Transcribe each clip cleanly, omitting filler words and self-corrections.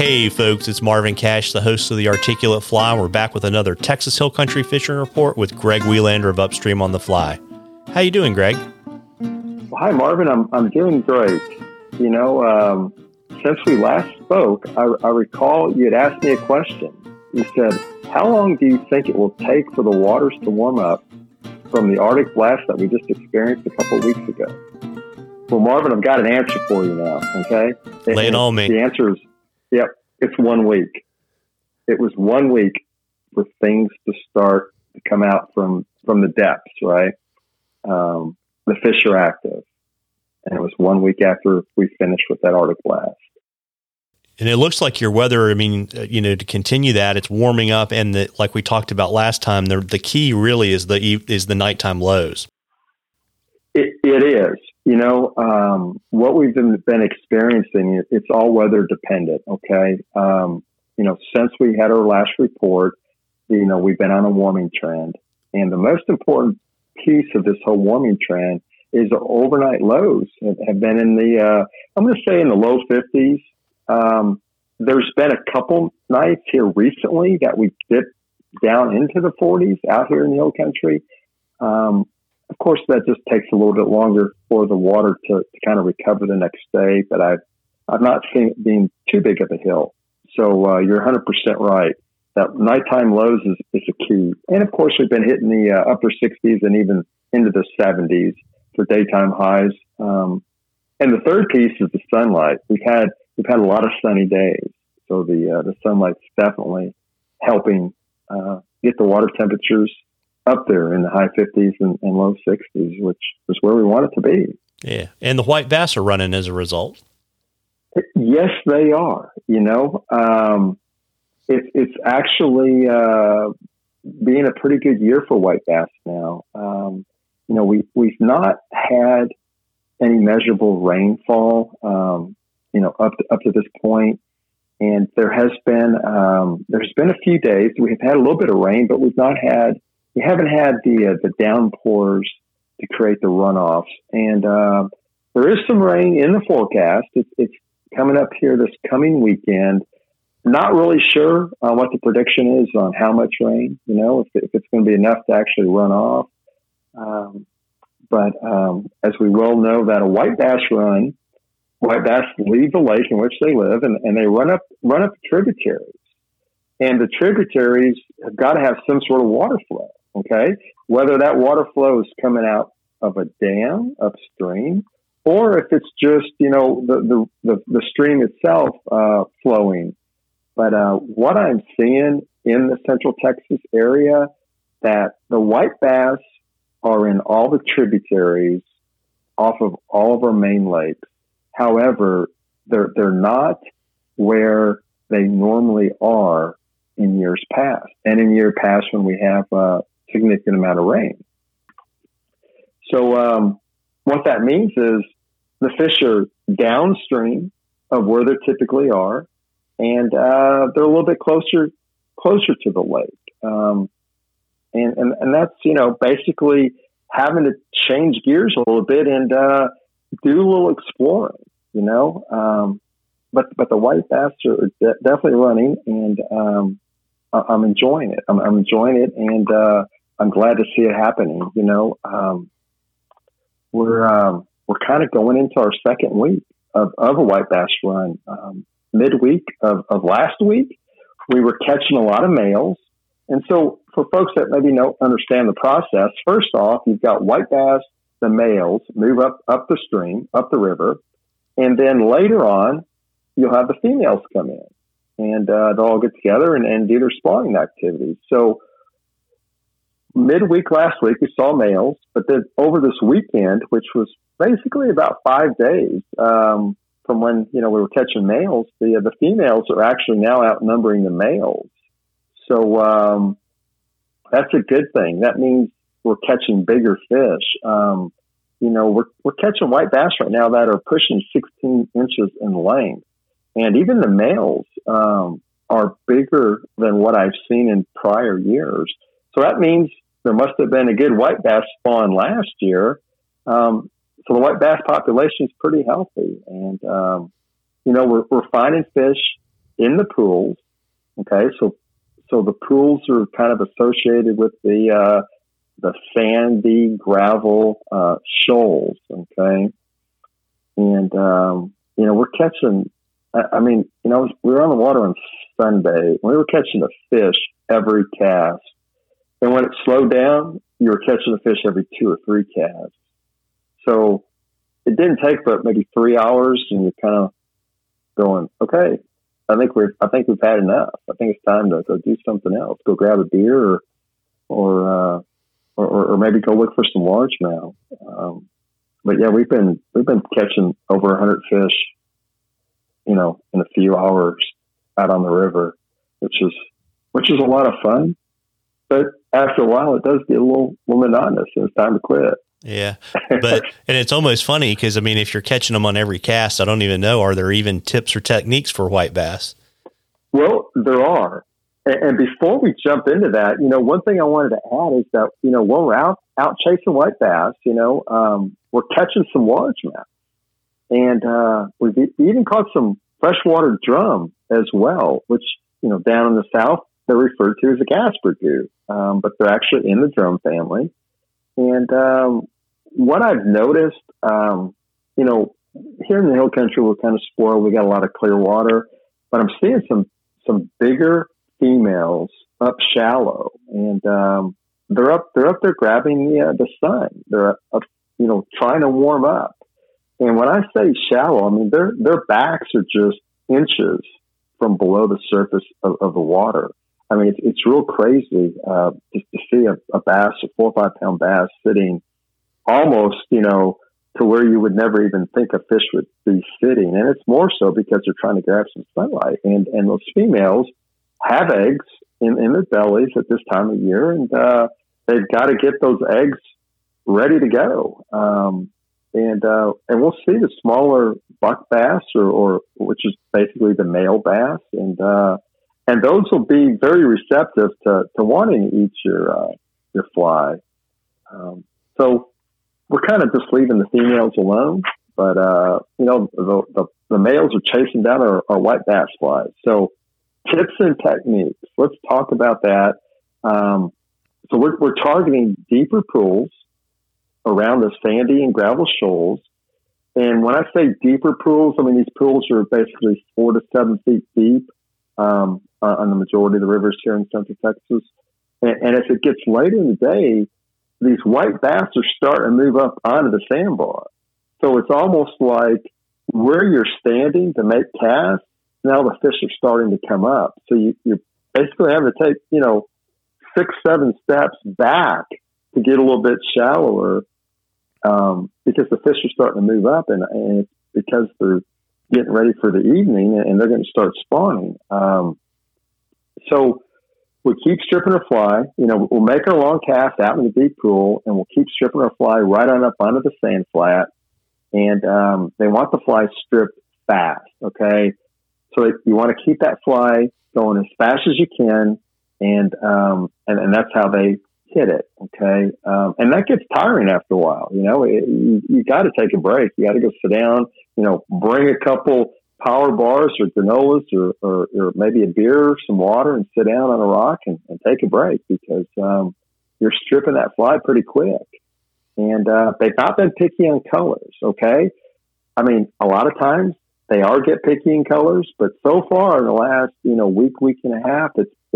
Hey folks, it's Marvin Cash, the host of The Articulate Fly. We're back with another Texas Hill Country Fishing Report with Greg Welander of Upstream on the Fly. How you doing, Greg? Well, hi, Marvin. I'm doing great. You know, since we last spoke, I recall you had asked me a question. You said, how long do you think it will take for the waters to warm up from the Arctic blast that we just experienced a couple of weeks ago? Well, Marvin, I've got an answer for you now, okay? Lay it on me. The answer is, yep, it's 1 week. It was 1 week for things to start to come out from the depths, right? The fish are active. And it was 1 week after we finished with that Arctic blast. And it looks like your weather, I mean, you know, to continue that, it's warming up. And the, like we talked about last time, the key really is the nighttime lows. It is. You know, what we've been experiencing, it's all weather dependent, okay? You know, since we had our last report, you know, we've been on a warming trend. And the most important piece of this whole warming trend is the overnight lows have been in the, I'm going to say in the low 50s. There's been a couple nights here recently that we dipped down into the 40s out here in the hill country. Of course, that just takes a little bit longer for the water to kind of recover the next day, but I'm not seeing it being too big of a hill. So you're 100% right. That nighttime lows is a key. And, of course, we've been hitting the upper 60s and even into the 70s for daytime highs. And the third piece is the sunlight. We've had a lot of sunny days, so the sunlight's definitely helping get the water temperatures up there in the high 50s and low 60s, which is where we want it to be. Yeah, and the white bass are running as a result. Yes, they are. You know, it's actually being a pretty good year for white bass now. You know, we've not had any measurable rainfall, you know, up to this point. And there's been a few days we've had a little bit of rain, but we haven't had the downpours to create the runoffs. And there is some rain in the forecast. It's coming up here this coming weekend. Not really sure what the prediction is on how much rain, you know, if it's going to be enough to actually run off. But as we well know, that a white bass leave the lake in which they live, and they run up tributaries. And the tributaries have got to have some sort of water flow, okay? Whether that water flow is coming out of a dam upstream, or if it's just, you know, the stream itself flowing. But what I'm seeing in the central Texas area, that the white bass are in all the tributaries off of all of our main lakes. However, they're not where they normally are in years past, and in year past when we have a significant amount of rain. So what that means is the fish are downstream of where they typically are, and they're a little bit closer to the lake. And that's, you know, basically having to change gears a little bit and do a little exploring, you know. But the white bass are definitely running, and I'm enjoying it. I'm enjoying it, and I'm glad to see it happening. You know, we're kind of going into our second week of a white bass run. Midweek of last week, we were catching a lot of males. And so for folks that maybe don't understand the process, first off, you've got white bass, the males move up the stream, up the river. And then later on, you'll have the females come in, and they'll all get together and do their spawning activities. So midweek last week, we saw males, but then over this weekend, which was basically about 5 days from when, you know, we were catching males, the females are actually now outnumbering the males. So that's a good thing. That means we're catching bigger fish. You know, we're catching white bass right now that are pushing 16 inches in length. And even the males are bigger than what I've seen in prior years. So that means there must have been a good white bass spawn last year. So the white bass population is pretty healthy. And, you know, we're finding fish in the pools. Okay, so the pools are kind of associated with the sandy gravel shoals. Okay, and we're catching. We were on the water on Sunday. We were catching a fish every cast, and when it slowed down, you were catching a fish every 2 or 3 casts. So it didn't take but maybe 3 hours, and you're kind of going, okay, I think we've had enough. I think it's time to go do something else. Go grab a deer, or maybe go look for some largemouth. But yeah, we've been catching over 100 fish, in a few hours out on the river, which is a lot of fun. But after a while, it does get a little monotonous, and it's time to quit. Yeah. And it's almost funny because, if you're catching them on every cast, I don't even know, are there even tips or techniques for white bass? Well, there are. And before we jump into that, one thing I wanted to add is that, when we're out chasing white bass, we're catching some largemouth. And we've even caught some freshwater drum as well, which, down in the South, they're referred to as a Gasper Goo, but they're actually in the drum family. And what I've noticed, here in the hill country, we're kind of spoiled. We got a lot of clear water, but I'm seeing some bigger females up shallow, and they're up there grabbing the sun. They're up, trying to warm up. And when I say shallow, their backs are just inches from below the surface of the water. It's real crazy just to see a bass, a 4 or 5 pound bass, sitting almost, to where you would never even think a fish would be sitting. And it's more so because they're trying to grab some sunlight. And those females have eggs in their bellies at this time of year, and they've got to get those eggs ready to go. And we'll see the smaller buck bass, or which is basically the male bass, and those will be very receptive to wanting to eat your fly. So we're kind of just leaving the females alone, but the males are chasing down our white bass flies. So tips and techniques. Let's talk about that. So we're targeting deeper pools around the sandy and gravel shoals. And when I say deeper pools, these pools are basically 4 to 7 feet deep on the majority of the rivers here in Central Texas. And as it gets later in the day, these white bass are starting to move up onto the sandbar. So it's almost like where you're standing to make casts, now the fish are starting to come up. So you're basically having to take, 6, 7 steps back to get a little bit shallower, because the fish are starting to move up, and it's because they're getting ready for the evening, and they're going to start spawning. So we keep stripping our fly. We'll make our long cast out in the deep pool, and we'll keep stripping our fly right on up onto the sand flat. And they want the fly stripped fast, okay? So you want to keep that fly going as fast as you can, and that's how they hit it, okay? And that gets tiring after a while. You got to take a break. You got to go sit down, bring a couple power bars or granolas or maybe a beer or some water and sit down on a rock and take a break, because you're stripping that fly pretty quick. And they've not been picky on colors, okay? A lot of times they get picky in colors, but so far in the last, week and a half,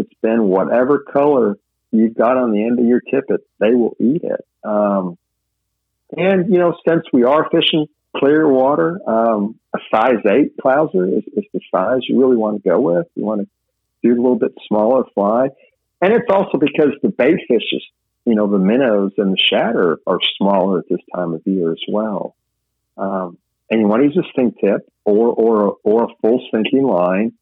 it's been whatever color you've got on the end of your tippet, they will eat it. Since we are fishing clear water, a size 8 Clouser is the size you really want to go with. You want to do a little bit smaller fly. And it's also because the bait fishes, the minnows and the shad are smaller at this time of year as well. And you want to use a sink tip or a full sinking line.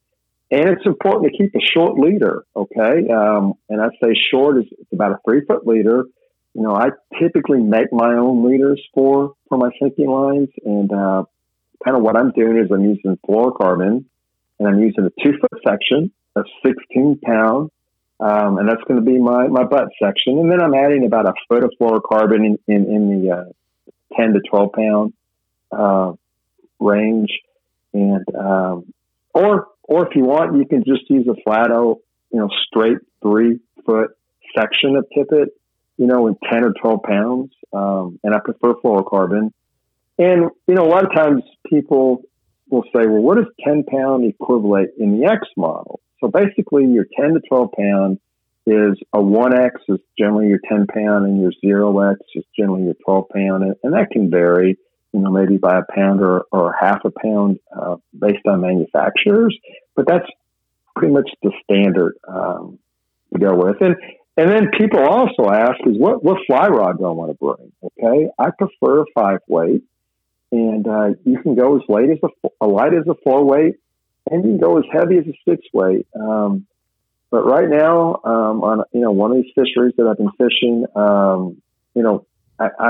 And it's important to keep a short leader, okay? And I say short is about a 3-foot leader. I typically make my own leaders for my sinking lines. And kind of what I'm doing is I'm using fluorocarbon, and I'm using a 2-foot section of 16 pounds. And that's going to be my butt section. And then I'm adding about a foot of fluorocarbon in the 10 to 12 pound range. And, or Or if you want, you can just use a flat out, you know, straight 3-foot section of tippet, you know, in 10 or 12 pounds. And I prefer fluorocarbon. And, you know, a lot of times people will say, well, what is 10 pound equivalent in the X model? So basically your 10 to 12 pound is a 1X is generally your 10 pound and your 0X is generally your 12 pound. And that can vary, you know, maybe by a pound or half a pound based on manufacturers. But that's pretty much the standard to go with. And then people also ask is what fly rod do I want to bring? Okay, I prefer a 5-weight, and you can go as light as a 4-weight, and you can go as heavy as a 6-weight. But right now, on one of these fisheries that I've been fishing, I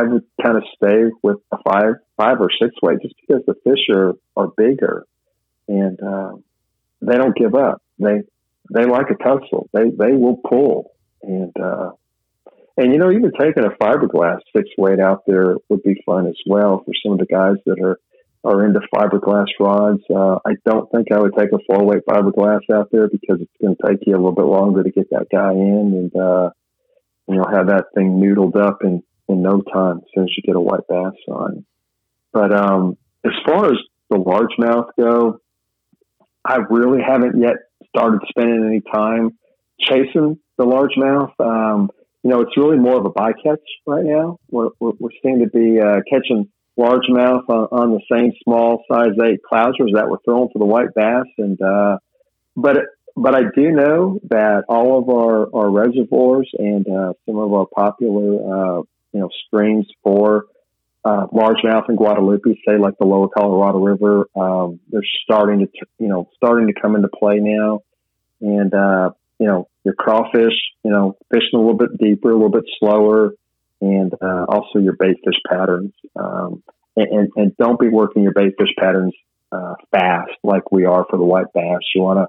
would kind of stay with a 5 or 6-weight just because the fish are bigger, and they don't give up. They like a tussle. They will pull. And you know, even taking a fiberglass 6-weight out there would be fun as well for some of the guys that are into fiberglass rods. I don't think I would take a 4-weight fiberglass out there because it's going to take you a little bit longer to get that guy in and, have that thing noodled up in no time as soon as you get a white bass on. But, as far as the largemouth go, I really haven't yet started spending any time chasing the largemouth. It's really more of a bycatch right now. We seem to be catching largemouth on the same small size 8 clousers that we're throwing for the white bass. And but I do know that all of our reservoirs and some of our popular streams for largemouth in Guadalupe, say like the lower Colorado River, they're starting to come into play now. And your crawfish, fishing a little bit deeper, a little bit slower, and also your bait fish patterns. And don't be working your bait fish patterns fast like we are for the white bass. You want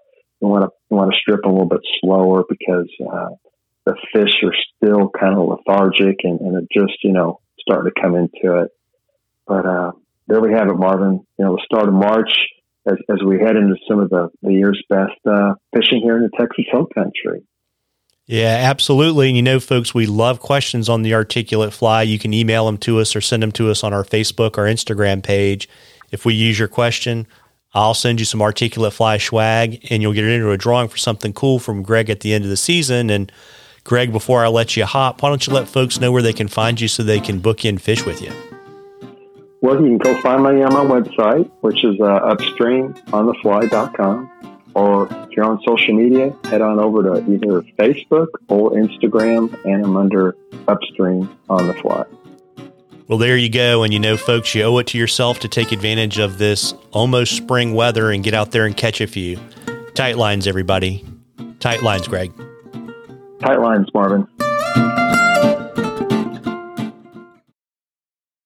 to strip a little bit slower because the fish are still kind of lethargic and are just starting to come into it. But there we have it, Marvin. The start of March. As we head into some of the year's best fishing here in the Texas Hill Country. Yeah, absolutely. And folks, we love questions on the Articulate Fly. You can email them to us or send them to us on our Facebook or Instagram page. If we use your question, I'll send you some Articulate Fly swag, and you'll get into a drawing for something cool from Greg at the end of the season. And Greg, before I let you hop, why don't you let folks know where they can find you so they can book in fish with you? Well, you can go find me on my website, which is upstreamonthefly.com. Or if you're on social media, head on over to either Facebook or Instagram, and I'm under Upstream on the Fly. Well, there you go. And folks, you owe it to yourself to take advantage of this almost spring weather and get out there and catch a few. Tight lines, everybody. Tight lines, Greg. Tight lines, Marvin.